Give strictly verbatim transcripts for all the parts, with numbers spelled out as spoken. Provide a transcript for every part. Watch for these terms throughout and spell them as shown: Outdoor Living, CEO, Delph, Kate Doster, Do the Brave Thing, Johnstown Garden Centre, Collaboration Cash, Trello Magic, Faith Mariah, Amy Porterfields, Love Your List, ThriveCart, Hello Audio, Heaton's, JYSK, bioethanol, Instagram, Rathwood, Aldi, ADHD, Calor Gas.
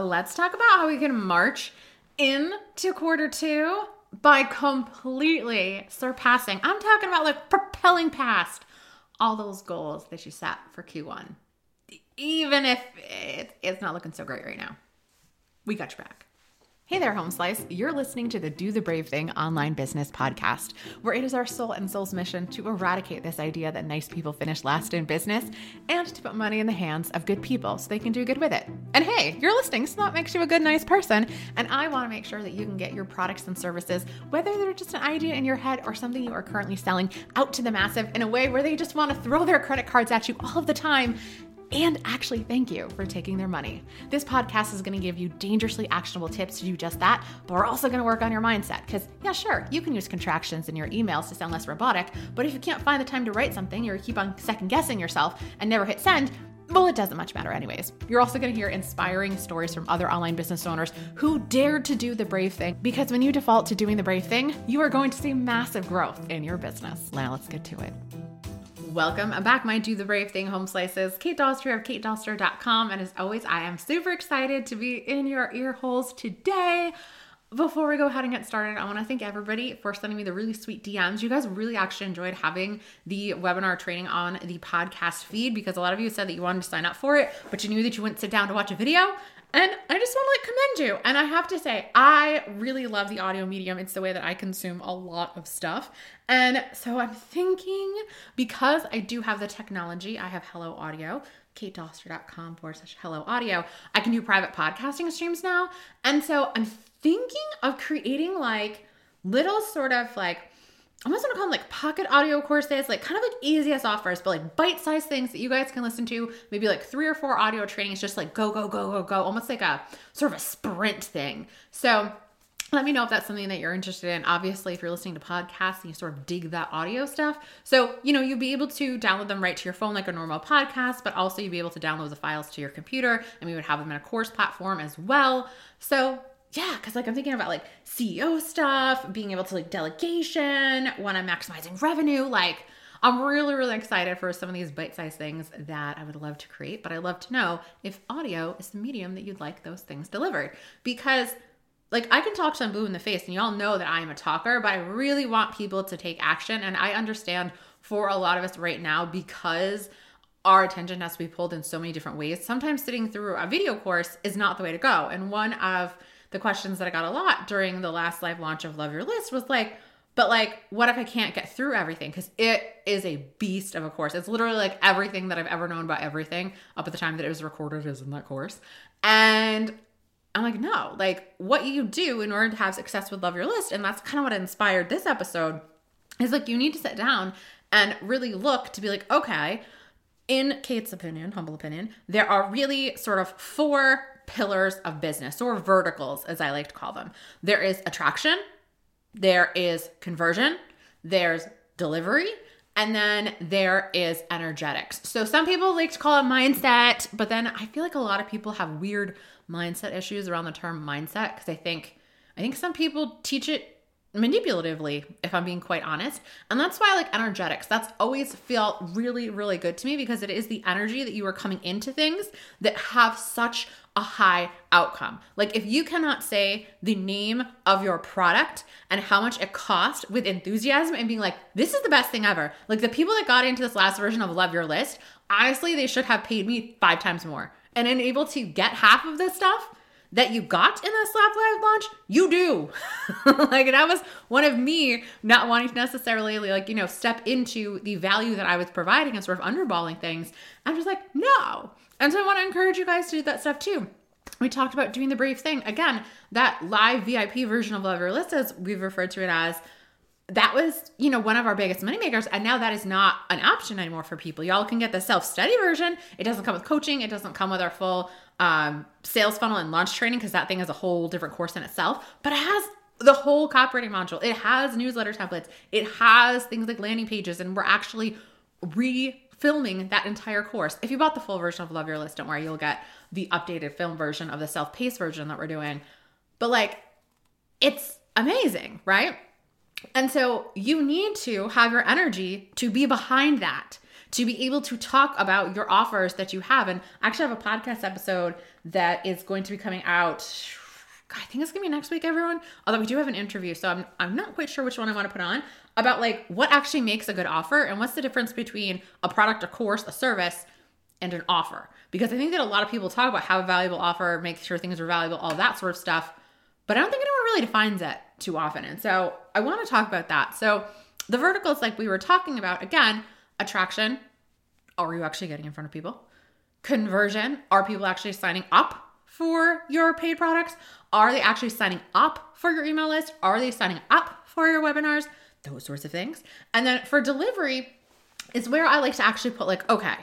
let's talk about how we can march into quarter two by completely surpassing. I'm talking about like propelling past all those goals that you set for Q one, even if it's not looking so great right now. We got your back. Hey there, Home Slice. You're listening to the Do the Brave Thing online business podcast, where it is our soul and soul's mission to eradicate this idea that nice people finish last in business and to put money in the hands of good people so they can do good with it. And hey, you're listening, so that makes you a good, nice person. And I want to make sure that you can get your products and services, whether they're just an idea in your head or something you are currently selling, out to the massive in a way where they just want to throw their credit cards at you all of the time and actually thank you for taking their money. This podcast is gonna give you dangerously actionable tips to do just that, but we're also gonna work on your mindset, because yeah, sure, you can use contractions in your emails to sound less robotic, but if you can't find the time to write something or keep on second guessing yourself and never hit send, well, it doesn't much matter anyways. You're also going to hear inspiring stories from other online business owners who dared to do the brave thing, because when you default to doing the brave thing, you are going to see massive growth in your business. Now let's get to it. Welcome. I'm back, my Do the Brave Thing Home Slices. Kate Doster of kate doster dot com. And as always, I am super excited to be in your ear holes today. Before we go ahead and get started, I want to thank everybody for sending me the really sweet D Ms. You guys really actually enjoyed having the webinar training on the podcast feed, because a lot of you said that you wanted to sign up for it, but you knew that you wouldn't sit down to watch a video. And I just want to like commend you. And I have to say, I really love the audio medium. It's the way that I consume a lot of stuff. And so I'm thinking, because I do have the technology, I have Hello Audio, kate doster dot com forward slash Hello Audio. I can do private podcasting streams now. And so I'm thinking of creating like little sort of like, I almost want to call them like pocket audio courses, like kind of like easy as offers, but like bite-sized things that you guys can listen to, maybe like three or four audio trainings, just like go, go, go, go, go, almost like a sort of a sprint thing. So let me know if that's something that you're interested in. Obviously, if you're listening to podcasts and you sort of dig that audio stuff, so, you know, you'll be able to download them right to your phone like a normal podcast, but also you'll be able to download the files to your computer, and we would have them in a course platform as well. So yeah, because like I'm thinking about like C E O stuff, being able to like delegation when I'm maximizing revenue. Like I'm really, really excited for some of these bite-sized things that I would love to create, but I love to know if audio is the medium that you'd like those things delivered, because like I can talk some blue in the face and y'all know that I am a talker, but I really want people to take action. And I understand for a lot of us right now, because our attention has to be pulled in so many different ways, sometimes sitting through a video course is not the way to go. And one of the questions that I got a lot during the last live launch of Love Your List was like, but like, what if I can't get through everything? Because it is a beast of a course. It's literally like everything that I've ever known about everything up at the time that it was recorded is in that course. And I'm like, no, like what you do in order to have success with Love Your List, and that's kind of what inspired this episode, is like you need to sit down and really look to be like, okay, in Kate's opinion, humble opinion, there are really sort of four pillars of business, or verticals as I like to call them. There is attraction, there is conversion, there's delivery, and then there is energetics. So some people like to call it mindset, but then I feel like a lot of people have weird mindset issues around the term mindset, because I think I think some people teach it manipulatively, if I'm being quite honest. And that's why I like energetics. That's always felt really, really good to me, because it is the energy that you are coming into things that have such a high outcome. Like if you cannot say the name of your product and how much it cost with enthusiasm and being like, this is the best thing ever. Like the people that got into this last version of Love Your List, honestly, they should have paid me five times more. And I'm able to get half of this stuff that you got in that slap live launch, you do. Like, and that was one of me not wanting to necessarily like, you know, step into the value that I was providing and sort of underballing things. I'm just like, no. And so I want to encourage you guys to do that stuff too. We talked about doing the brave thing. Again, that live V I P version of Love Your List, as we've referred to it as, that was, you know, one of our biggest money makers. And now that is not an option anymore for people. Y'all can get the self-study version. It doesn't come with coaching. It doesn't come with our full um, sales funnel and launch training, because that thing is a whole different course in itself, but it has the whole copywriting module. It has newsletter templates. It has things like landing pages, and we're actually refilming that entire course. If you bought the full version of Love Your List, don't worry, you'll get the updated film version of the self-paced version that we're doing. But like, it's amazing, right? And so you need to have your energy to be behind that, to be able to talk about your offers that you have. And I actually have a podcast episode that is going to be coming out, God, I think it's gonna be next week, everyone. Although we do have an interview, so I'm I'm not quite sure which one I want to put on, about like what actually makes a good offer and what's the difference between a product, a course, a service, and an offer. Because I think that a lot of people talk about how a valuable offer, make sure things are valuable, all that sort of stuff. But I don't think anyone really defines it too often. And so I want to talk about that. So the verticals, like we were talking about, again, attraction. Are you actually getting in front of people? Conversion. Are people actually signing up for your paid products? Are they actually signing up for your email list? Are they signing up for your webinars? Those sorts of things. And then for delivery is where I like to actually put like, okay,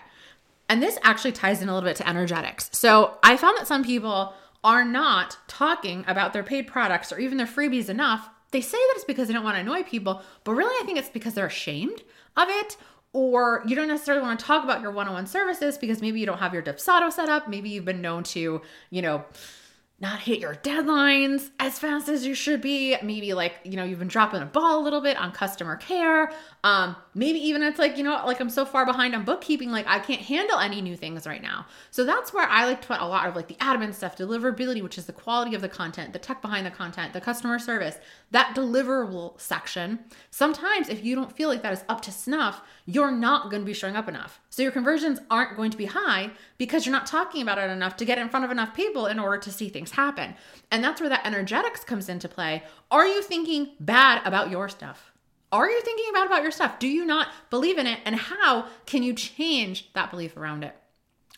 and this actually ties in a little bit to energetics. So I found that some people are not talking about their paid products or even their freebies enough. They say that it's because they don't want to annoy people, but really I think it's because they're ashamed of it, or you don't necessarily want to talk about your one-on-one services because maybe you don't have your Dipsado set up. Maybe you've been known to, you know, not hit your deadlines as fast as you should be. Maybe like, you know, you've been dropping a ball a little bit on customer care. Um, maybe even it's like, you know, like I'm so far behind on bookkeeping, like I can't handle any new things right now. So that's where I like to put a lot of like the admin stuff, deliverability, which is the quality of the content, the tech behind the content, the customer service, that deliverable section. Sometimes if you don't feel like that is up to snuff, you're not going to be showing up enough. So your conversions aren't going to be high because you're not talking about it enough to get in front of enough people in order to see things happen. And that's where that energetics comes into play. Are you thinking bad about your stuff? Are you thinking bad about your stuff? Do you not believe in it? And how can you change that belief around it?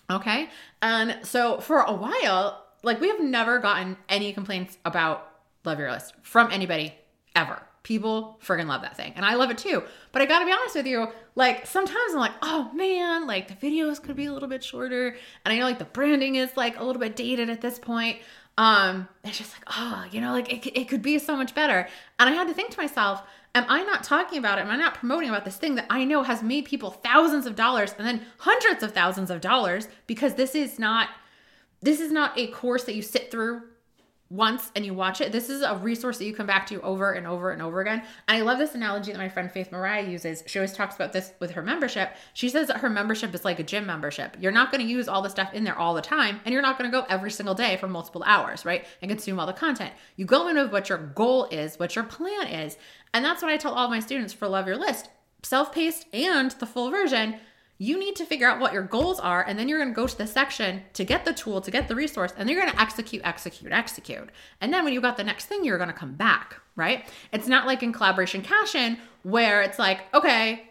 Okay. And so for a while, like we have never gotten any complaints about Love Your List from anybody ever. People friggin' love that thing. And I love it too. But I gotta be honest with you, like sometimes I'm like, oh man, like the videos could be a little bit shorter. And I know like the branding is like a little bit dated at this point. Um, it's just like, oh, you know, like it, it could be so much better. And I had to think to myself, am I not talking about it? Am I not promoting about this thing that I know has made people thousands of dollars and then hundreds of thousands of dollars? Because this is not, this is not a course that you sit through once and you watch it. This is a resource that you come back to over and over and over again. And I love this analogy that my friend Faith Mariah uses. She always talks about this with her membership. She says that her membership is like a gym membership. You're not going to use all the stuff in there all the time, and you're not going to go every single day for multiple hours, right? And consume all the content. You go in with what your goal is, what your plan is. And that's what I tell all my students for Love Your List, self-paced and the full version. You need to figure out what your goals are, and then you're going to go to the section to get the tool, to get the resource, and then you're going to execute, execute, execute. And then when you've got the next thing, you're going to come back, right? It's not like in Collaboration Cash In where it's like, okay,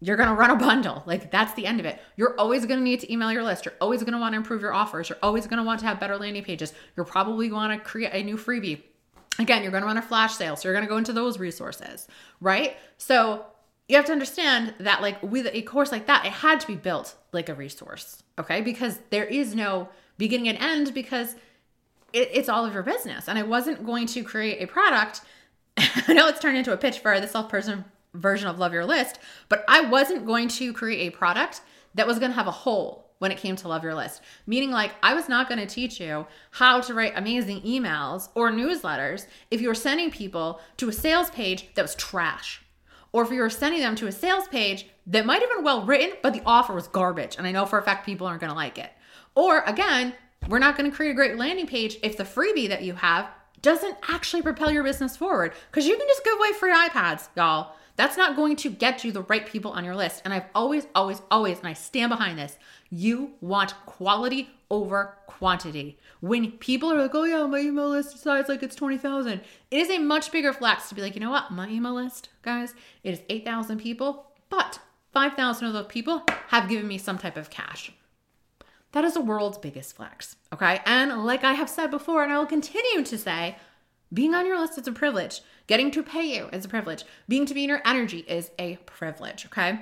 you're going to run a bundle. Like that's the end of it. You're always going to need to email your list. You're always going to want to improve your offers. You're always going to want to have better landing pages. You're probably going to create a new freebie. Again, you're going to run a flash sale. So you're going to go into those resources, right? So you have to understand that like with a course like that, it had to be built like a resource, okay? Because there is no beginning and end because it, it's all of your business. And I wasn't going to create a product. I know it's turned into a pitch for the self-person version of Love Your List, but I wasn't going to create a product that was going to have a hole when it came to Love Your List. Meaning like I was not going to teach you how to write amazing emails or newsletters if you were sending people to a sales page that was trash. Or if you were sending them to a sales page that might have been well written, but the offer was garbage. And I know for a fact people aren't going to like it. Or again, we're not going to create a great landing page if the freebie that you have doesn't actually propel your business forward. Because you can just give away free iPads, y'all. That's not going to get you the right people on your list. And I've always, always, always, and I stand behind this, you want quality over quantity. When people are like, oh yeah, my email list size, like it's twenty thousand. It is a much bigger flex to be like, you know what? My email list, guys, it is eight thousand people, but five thousand of those people have given me some type of cash. That is the world's biggest flex, okay? And like I have said before, and I will continue to say, being on your list is a privilege. Getting to pay you is a privilege. Being to be in your energy is a privilege, okay?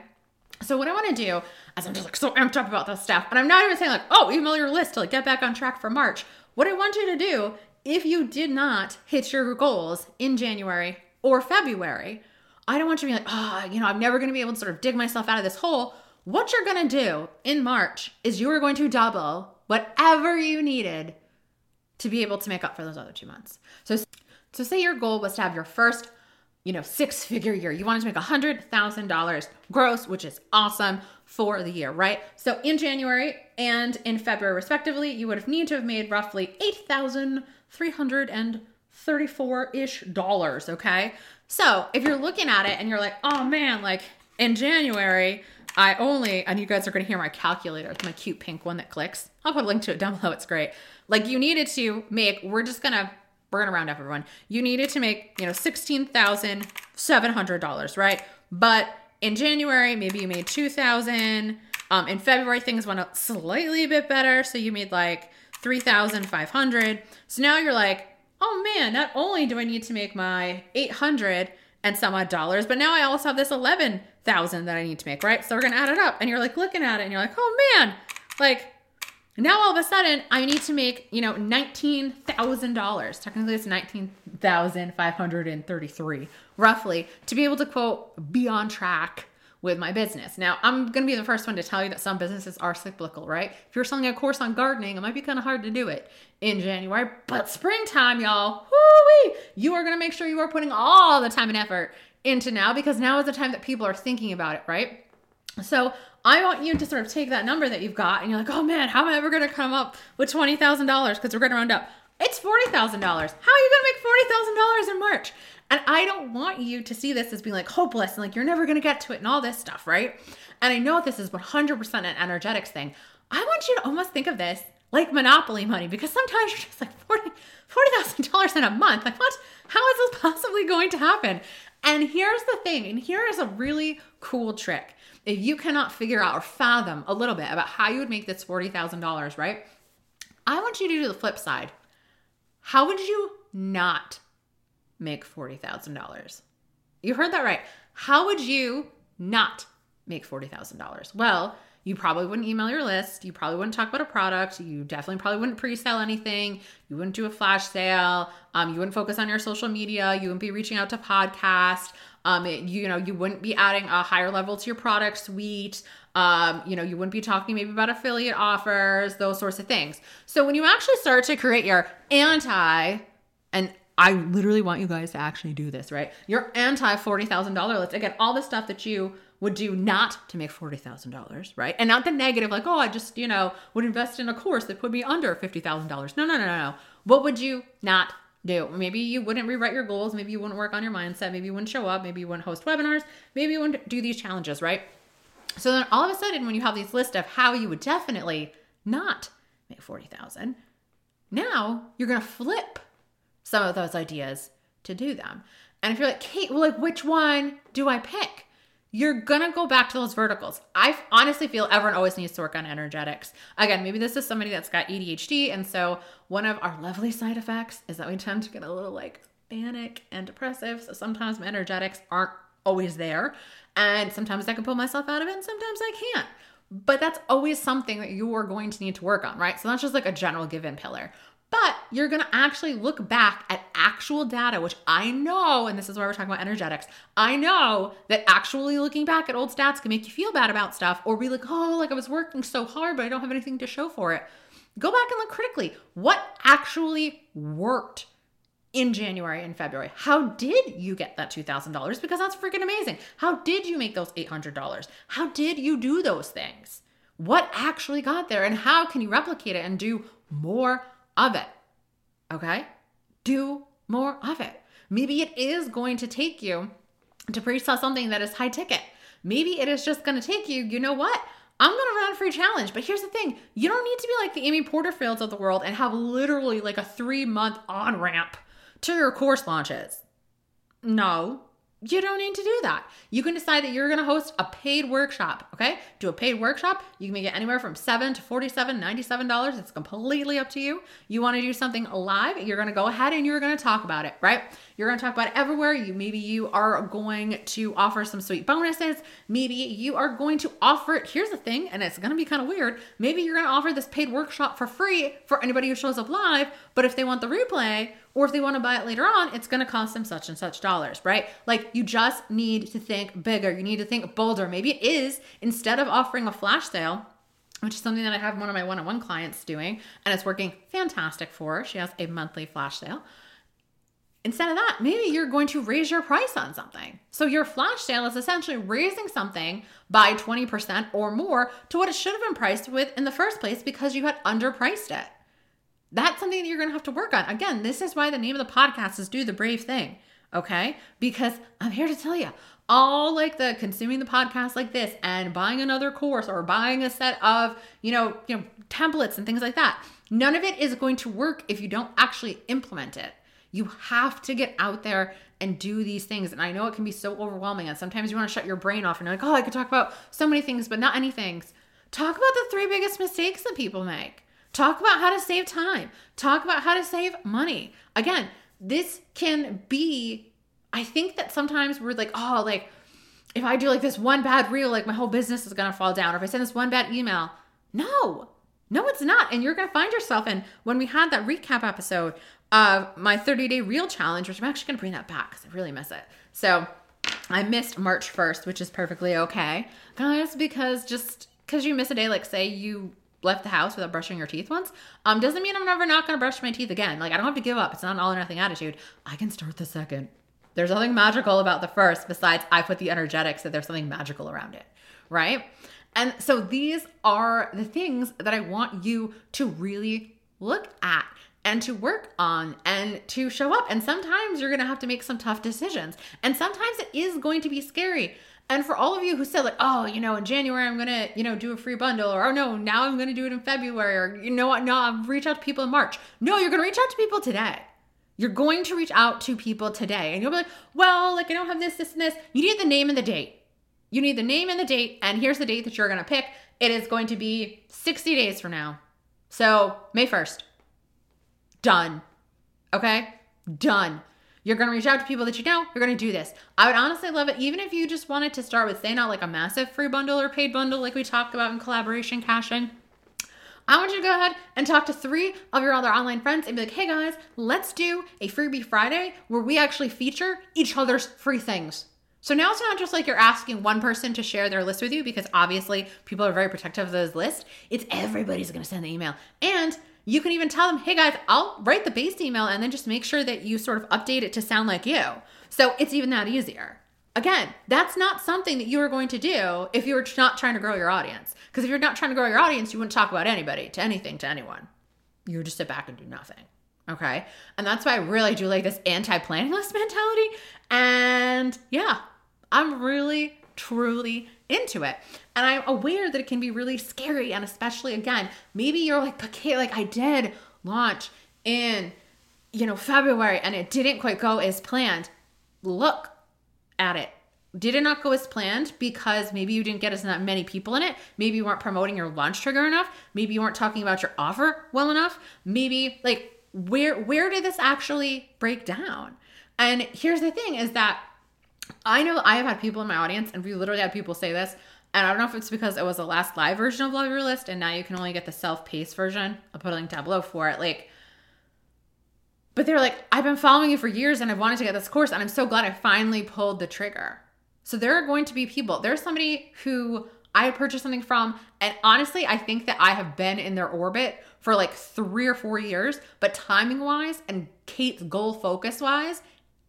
So what I want to do is I'm just like so amped up about this stuff, and I'm not even saying like, oh, email your list to like get back on track for March. What I want you to do, if you did not hit your goals in January or February, I don't want you to be like, oh, you know, I'm never going to be able to sort of dig myself out of this hole. What you're going to do in March is you are going to double whatever you needed to be able to make up for those other two months. So, so say your goal was to have your first, you know, six figure year. You wanted to make one hundred thousand dollars gross, which is awesome. for the year, right? So in January and in February, respectively, you would have need to have made roughly eight thousand three hundred thirty-four-ish dollars, okay? So if you're looking at it and you're like, oh man, like in January, I only, and you guys are going to hear my calculator. It's my cute pink one that clicks. I'll put a link to it down below. It's great. Like you needed to make, we're just going to, we're going to round up everyone. You needed to make, you know, sixteen thousand seven hundred dollars, right? But in January, maybe you made two thousand dollars. Um, in February, things went up slightly a bit better. So you made like three thousand five hundred dollars. So now you're like, oh man, not only do I need to make my eight hundred dollars and some odd dollars, but now I also have this eleven thousand that I need to make, right? So we're going to add it up. And you're like looking at it and you're like, oh man, like now all of a sudden I need to make, you know, nineteen thousand dollars. Technically it's nineteen thousand five hundred thirty-three roughly to be able to quote, be on track with my business. Now I'm going to be the first one to tell you that some businesses are cyclical, right? If you're selling a course on gardening, it might be kind of hard to do it in January, but springtime, y'all, whoo-wee, you are going to make sure you are putting all the time and effort into now because now is the time that people are thinking about it, right? So I want you to sort of take that number that you've got and you're like, oh man, how am I ever going to come up with twenty thousand dollars? Because we're going to round up. It's forty thousand dollars. How are you going to make forty thousand dollars in March? And I don't want you to see this as being like hopeless and like you're never going to get to it and all this stuff, right? And I know this is one hundred percent an energetics thing. I want you to almost think of this like Monopoly money because sometimes you're just like forty thousand dollars in a month. Like what? How is this possibly going to happen? And here's the thing, and here is a really cool trick. If you cannot figure out or fathom a little bit about how you would make this forty thousand dollars, right? I want you to do the flip side. How would you not make forty thousand dollars? You heard that right. How would you not make forty thousand dollars? Well, you probably wouldn't email your list. You probably wouldn't talk about a product. You definitely probably wouldn't pre-sell anything. You wouldn't do a flash sale. Um, you wouldn't focus on your social media. You wouldn't be reaching out to podcasts. Um, it, you know, you wouldn't be adding a higher level to your product suite. Um, you know, you wouldn't be talking maybe about affiliate offers, those sorts of things. So when you actually start to create your anti, and I literally want you guys to actually do this, right? Your anti forty thousand dollars list. Again, all the stuff that you would do not to make forty thousand dollars, right? And not the negative, like, oh, I just, you know, would invest in a course that put me under fifty thousand dollars. No, no, no, no, no. What would you not do? Maybe you wouldn't rewrite your goals. Maybe you wouldn't work on your mindset. Maybe you wouldn't show up. Maybe you wouldn't host webinars. Maybe you wouldn't do these challenges, right? So then all of a sudden, when you have these lists of how you would definitely not make forty thousand dollars, now you're going to flip some of those ideas to do them. And if you're like, Kate, well, like, which one do I pick? You're going to go back to those verticals. I honestly feel everyone always needs to work on energetics. Again, maybe this is somebody that's got A D H D. And so one of our lovely side effects is that we tend to get a little like manic and depressive. So sometimes my energetics aren't always there. And sometimes I can pull myself out of it and sometimes I can't. But that's always something that you are going to need to work on, right? So that's just like a general given pillar. But you're going to actually look back at actual data, which I know, and this is why we're talking about energetics. I know that actually looking back at old stats can make you feel bad about stuff or be like, oh, like I was working so hard, but I don't have anything to show for it. Go back and look critically. What actually worked in January and February? How did you get that two thousand dollars? Because that's freaking amazing. How did you make those eight hundred dollars? How did you do those things? What actually got there? And how can you replicate it and do more of it? Okay? Do more of it. Maybe it is going to take you to pre-sell something that is high ticket. Maybe it is just going to take you, you know what? I'm going to run a free challenge. But here's the thing. You don't need to be like the Amy Porterfields of the world and have literally like a three month on-ramp to your course launches. No, you don't need to do that. You can decide that you're going to host a paid workshop. Okay. Do a paid workshop. You can make it anywhere from seven to forty-seven, ninety-seven dollars. It's completely up to you. You want to do something live. You're going to go ahead and you're going to talk about it, right? You're going to talk about it everywhere. You, maybe you are going to offer some sweet bonuses. Maybe you are going to offer it. Here's the thing. And it's going to be kind of weird. Maybe you're going to offer this paid workshop for free for anybody who shows up live. But if they want the replay, or if they want to buy it later on, it's going to cost them such and such dollars, right? Like you just need to think bigger. You need to think bolder. Maybe it is instead of offering a flash sale, which is something that I have one of my one-on-one clients doing, and it's working fantastic for her. She has a monthly flash sale. Instead of that, maybe you're going to raise your price on something. So your flash sale is essentially raising something by twenty percent or more to what it should have been priced with in the first place because you had underpriced it. That's something that you're going to have to work on. Again, this is why the name of the podcast is Do the Brave Thing, okay? Because I'm here to tell you, all like the consuming the podcast like this and buying another course or buying a set of, you know, you know, templates and things like that, none of it is going to work if you don't actually implement it. You have to get out there and do these things. And I know it can be so overwhelming. And sometimes you want to shut your brain off and you're like, oh, I could talk about so many things, but not any things. Talk about the three biggest mistakes that people make. Talk about how to save time. Talk about how to save money. Again, this can be, I think that sometimes we're like, oh, like if I do like this one bad reel, like my whole business is going to fall down. Or if I send this one bad email, no, no, it's not. And you're going to find yourself. And when we had that recap episode, Uh, my thirty-day reel challenge, which I'm actually going to bring that back because I really miss it. So I missed March first, which is perfectly okay. Guys, because just because you miss a day, like say you left the house without brushing your teeth once, um, doesn't mean I'm never not going to brush my teeth again. Like I don't have to give up. It's not an all or nothing attitude. I can start the second. There's nothing magical about the first besides I put the energetics that there's something magical around it, right? And so these are the things that I want you to really look at and to work on and to show up. And sometimes you're going to have to make some tough decisions. And sometimes it is going to be scary. And for all of you who said like, oh, you know, in January, I'm going to, you know, do a free bundle, or, oh no, now I'm going to do it in February, or, you know what, no, I'll reach out to people in March. No, you're going to reach out to people today. You're going to reach out to people today. And you'll be like, well, like I don't have this, this, and this. You need the name and the date. You need the name and the date. And here's the date that you're going to pick. It is going to be sixty days from now. So May first. Done. Okay? Done. You're going to reach out to people that you know. You're going to do this. I would honestly love it. Even if you just wanted to start with, say, not like a massive free bundle or paid bundle like we talked about in collaboration cashing. I want you to go ahead and talk to three of your other online friends and be like, hey guys, let's do a freebie Friday where we actually feature each other's free things. So now it's not just like you're asking one person to share their list with you, because obviously people are very protective of those lists. It's everybody's going to send the email. And you can even tell them, hey guys, I'll write the base email and then just make sure that you sort of update it to sound like you. So it's even that easier. Again, that's not something that you are going to do if you were not trying to grow your audience. Because if you're not trying to grow your audience, you wouldn't talk about anybody, to anything, to anyone. You would just sit back and do nothing. Okay? And that's why I really do like this anti-planning list mentality. And yeah, I'm really, truly into it. And I'm aware that it can be really scary. And especially again, maybe you're like, okay, like I did launch in, you know, February and it didn't quite go as planned. Look at it. Did it not go as planned because maybe you didn't get as many people in it? Maybe you weren't promoting your launch trigger enough. Maybe you weren't talking about your offer well enough. Maybe like where, where did this actually break down? And here's the thing is that I know I have had people in my audience, and we literally had people say this, and I don't know if it's because it was the last live version of Love Your List, and now you can only get the self-paced version. I'll put a link down below for it. Like, but they're like, I've been following you for years, and I've wanted to get this course, and I'm so glad I finally pulled the trigger. So there are going to be people. There's somebody who I purchased something from, and honestly, I think that I have been in their orbit for like three or four years, but timing-wise and Kate's goal focus-wise,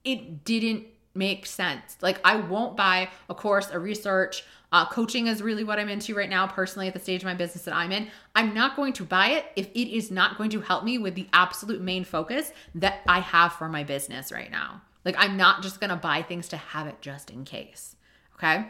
it didn't make sense. Like I won't buy a course, a research, uh, coaching is really what I'm into right now, personally at the stage of my business that I'm in. I'm not going to buy it if it is not going to help me with the absolute main focus that I have for my business right now. Like I'm not just going to buy things to have it just in case. Okay.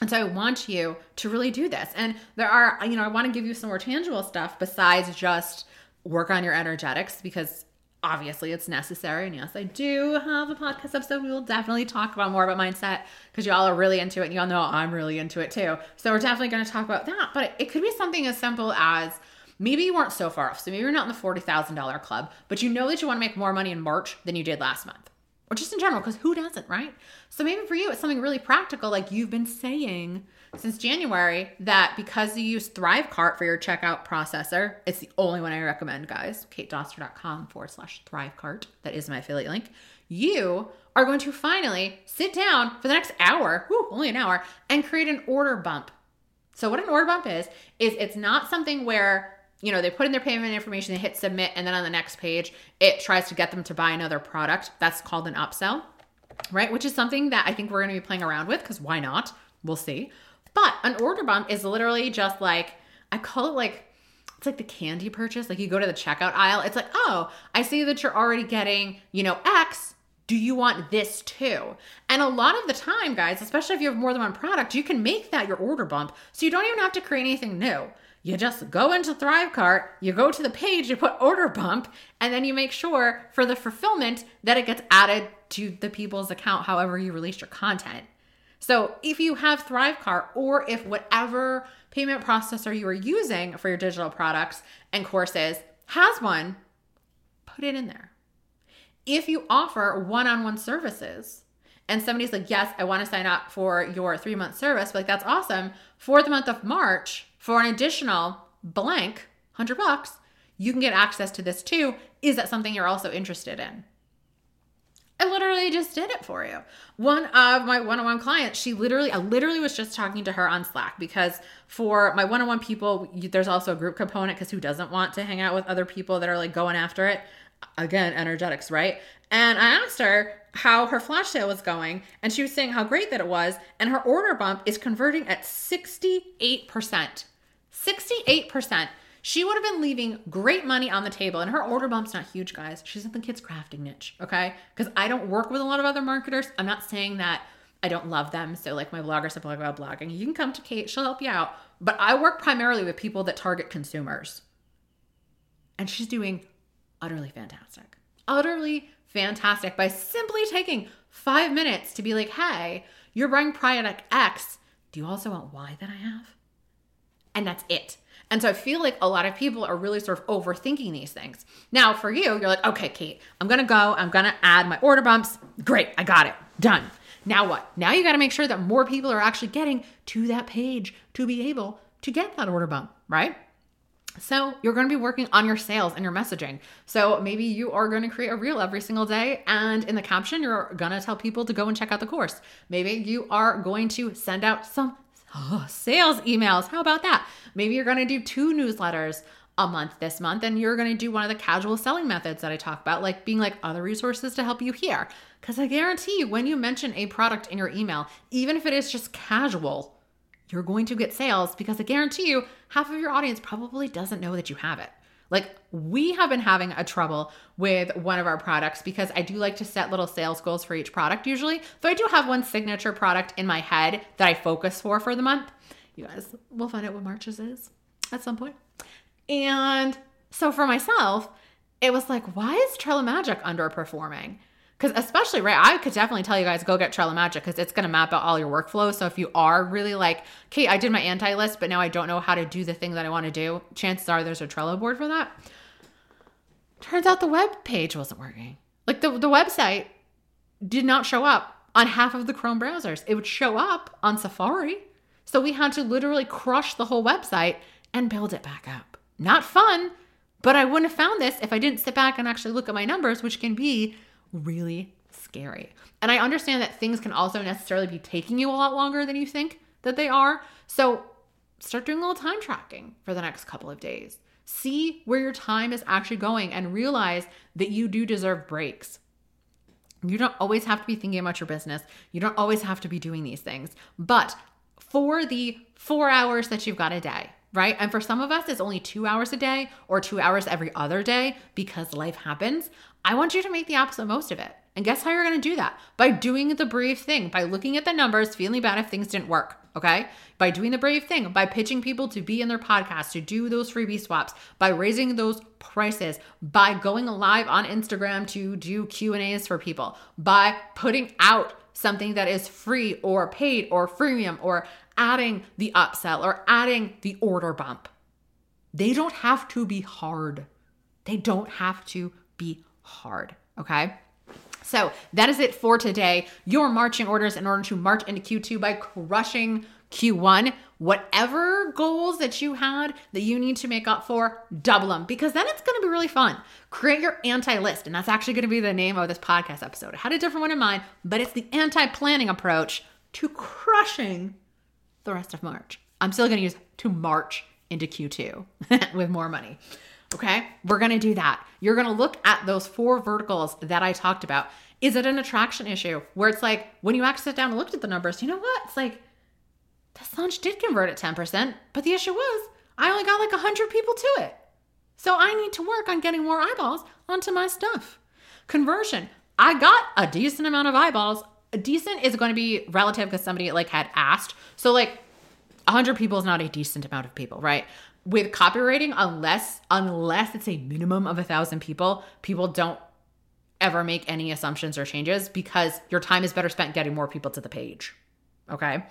And so I want you to really do this. And there are, you know, I want to give you some more tangible stuff besides just work on your energetics, because obviously it's necessary. And yes, I do have a podcast episode. We will definitely talk about more about mindset because y'all are really into it. And y'all know I'm really into it too. So we're definitely going to talk about that, but it could be something as simple as maybe you weren't so far off. So maybe you're not in the forty thousand dollars club, but you know that you want to make more money in March than you did last month, or just in general, because who doesn't, right? So maybe for you, it's something really practical. Like you've been saying since January that because you use ThriveCart for your checkout processor, it's the only one I recommend, guys. katedoster.com forward slash ThriveCart. That is my affiliate link. You are going to finally sit down for the next hour, whoo, only an hour, and create an order bump. So what an order bump is, is it's not something where you know, they put in their payment information, they hit submit, and then on the next page, it tries to get them to buy another product. That's called an upsell, right? Which is something that I think we're going to be playing around with because why not? We'll see. But an order bump is literally just like, I call it like, it's like the candy purchase. Like you go to the checkout aisle. It's like, oh, I see that you're already getting, you know, X. Do you want this too? And a lot of the time, guys, especially if you have more than one product, you can make that your order bump. So you don't even have to create anything new. You just go into ThriveCart, you go to the page, you put order bump, and then you make sure for the fulfillment that it gets added to the people's account, however you release your content. So if you have ThriveCart or if whatever payment processor you are using for your digital products and courses has one, put it in there. If you offer one-on-one services and somebody's like, yes, I want to sign up for your three-month service, but like, that's awesome. For the month of March, for an additional blank, one hundred bucks, you can get access to this too. Is that something you're also interested in? I literally just did it for you. One of my one-on-one clients, she literally, I literally was just talking to her on Slack because for my one-on-one people, there's also a group component because who doesn't want to hang out with other people that are like going after it? Again, energetics, right? And I asked her how her flash sale was going and she was saying how great that it was. And her order bump is converting at sixty-eight percent. sixty-eight percent. She would have been leaving great money on the table. And her order bump's not huge, guys. She's in the kids crafting niche, okay? Because I don't work with a lot of other marketers. I'm not saying that I don't love them. So like my bloggers that blog about blogging, you can come to Kate. She'll help you out. But I work primarily with people that target consumers. And she's doing utterly fantastic. Utterly fantastic by simply taking five minutes to be like, hey, you're buying product X. Do you also want Y that I have? And that's it. And so I feel like a lot of people are really sort of overthinking these things. Now for you, you're like, okay, Kate, I'm going to go. I'm going to add my order bumps. Great. I got it. Done. Now what? Now you got to make sure that more people are actually getting to that page to be able to get that order bump, right? So you're going to be working on your sales and your messaging. So maybe you are going to create a reel every single day. And in the caption, you're going to tell people to go and check out the course. Maybe you are going to send out some Oh, sales emails. How about that? Maybe you're going to do two newsletters a month this month, and you're going to do one of the casual selling methods that I talk about, like being like other resources to help you here. Because I guarantee you, when you mention a product in your email, even if it is just casual, you're going to get sales because I guarantee you, half of your audience probably doesn't know that you have it. Like we have been having a trouble with one of our products because I do like to set little sales goals for each product usually. So I do have one signature product in my head that I focus for for the month. You guys will find out what March's is at some point. And so for myself, it was like, why is Trello Magic underperforming? Because especially, right, I could definitely tell you guys, go get Trello Magic because it's going to map out all your workflows. So if you are really like, okay, I did my anti-list, but now I don't know how to do the thing that I want to do, chances are there's a Trello board for that. Turns out the web page wasn't working. Like the, the website did not show up on half of the Chrome browsers. It would show up on Safari. So we had to literally crush the whole website and build it back up. Not fun, but I wouldn't have found this if I didn't sit back and actually look at my numbers, which can be really scary. And I understand that things can also necessarily be taking you a lot longer than you think that they are. So start doing a little time tracking for the next couple of days. See where your time is actually going and realize that you do deserve breaks. You don't always have to be thinking about your business. You don't always have to be doing these things. But for the four hours that you've got a day, right? And for some of us, it's only two hours a day or two hours every other day because life happens. I want you to make the absolute most of it. And guess how you're going to do that? By doing the brave thing, by looking at the numbers, feeling bad if things didn't work, okay? By doing the brave thing, by pitching people to be in their podcast, to do those freebie swaps, by raising those prices, by going live on Instagram to do Q and A's for people, by putting out something that is free or paid or freemium or adding the upsell or adding the order bump. They don't have to be hard. They don't have to be hard, okay? So that is it for today. Your marching orders in order to march into Q two by crushing Q one. Whatever goals that you had that you need to make up for, double them because then it's going to be really fun. Create your anti-list, and that's actually going to be the name of this podcast episode. I had a different one in mind, but it's the anti-planning approach to crushing the rest of March. I'm still going to use to march into Q two with more money. Okay, we're going to do that. You're going to look at those four verticals that I talked about. Is it an attraction issue where it's like, when you actually sat down and looked at the numbers, you know what? It's like, this launch did convert at ten percent, but the issue was I only got like one hundred people to it. So I need to work on getting more eyeballs onto my stuff. Conversion. I got a decent amount of eyeballs. A decent is going to be relative because somebody like had asked. So like one hundred people is not a decent amount of people, right? With copywriting, unless unless it's a minimum of a thousand people, people don't ever make any assumptions or changes because your time is better spent getting more people to the page. Okay,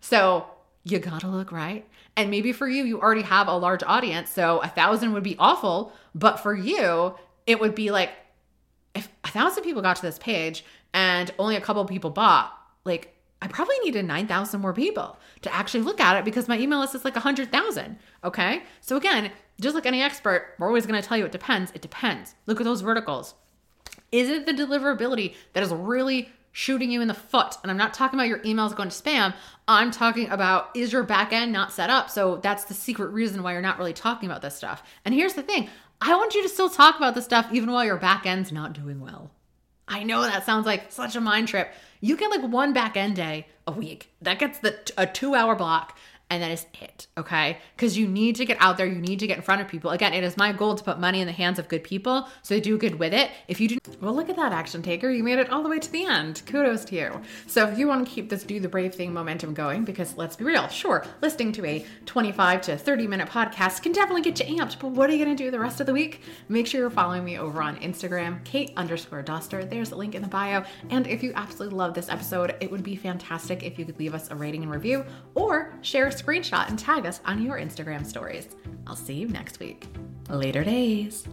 so you gotta look right, and maybe for you, you already have a large audience, so a thousand would be awful. But for you, it would be like if a thousand people got to this page and only a couple people bought, like, I probably needed nine thousand more people to actually look at it because my email list is like one hundred thousand, okay? So again, just like any expert, we're always going to tell you it depends. It depends. Look at those verticals. Is it the deliverability that is really shooting you in the foot? And I'm not talking about your emails going to spam. I'm talking about, is your back end not set up? So that's the secret reason why you're not really talking about this stuff. And here's the thing. I want you to still talk about this stuff even while your back end's not doing well. I know that sounds like such a mind trip. You get like one back end day a week. That gets the a two hour block and that is it, okay? Because you need to get out there. You need to get in front of people. Again, it is my goal to put money in the hands of good people, so do good with it. If you do, well, look at that action taker. You made it all the way to the end. Kudos to you. So if you want to keep this Do the Brave Thing momentum going, because let's be real, sure, listening to a twenty-five to thirty minute podcast can definitely get you amped, but what are you going to do the rest of the week? Make sure you're following me over on Instagram, Kate underscore Doster. There's a link in the bio. And if you absolutely love this episode, it would be fantastic if you could leave us a rating and review or share a screenshot and tag us on your Instagram stories. I'll see you next week. Later days.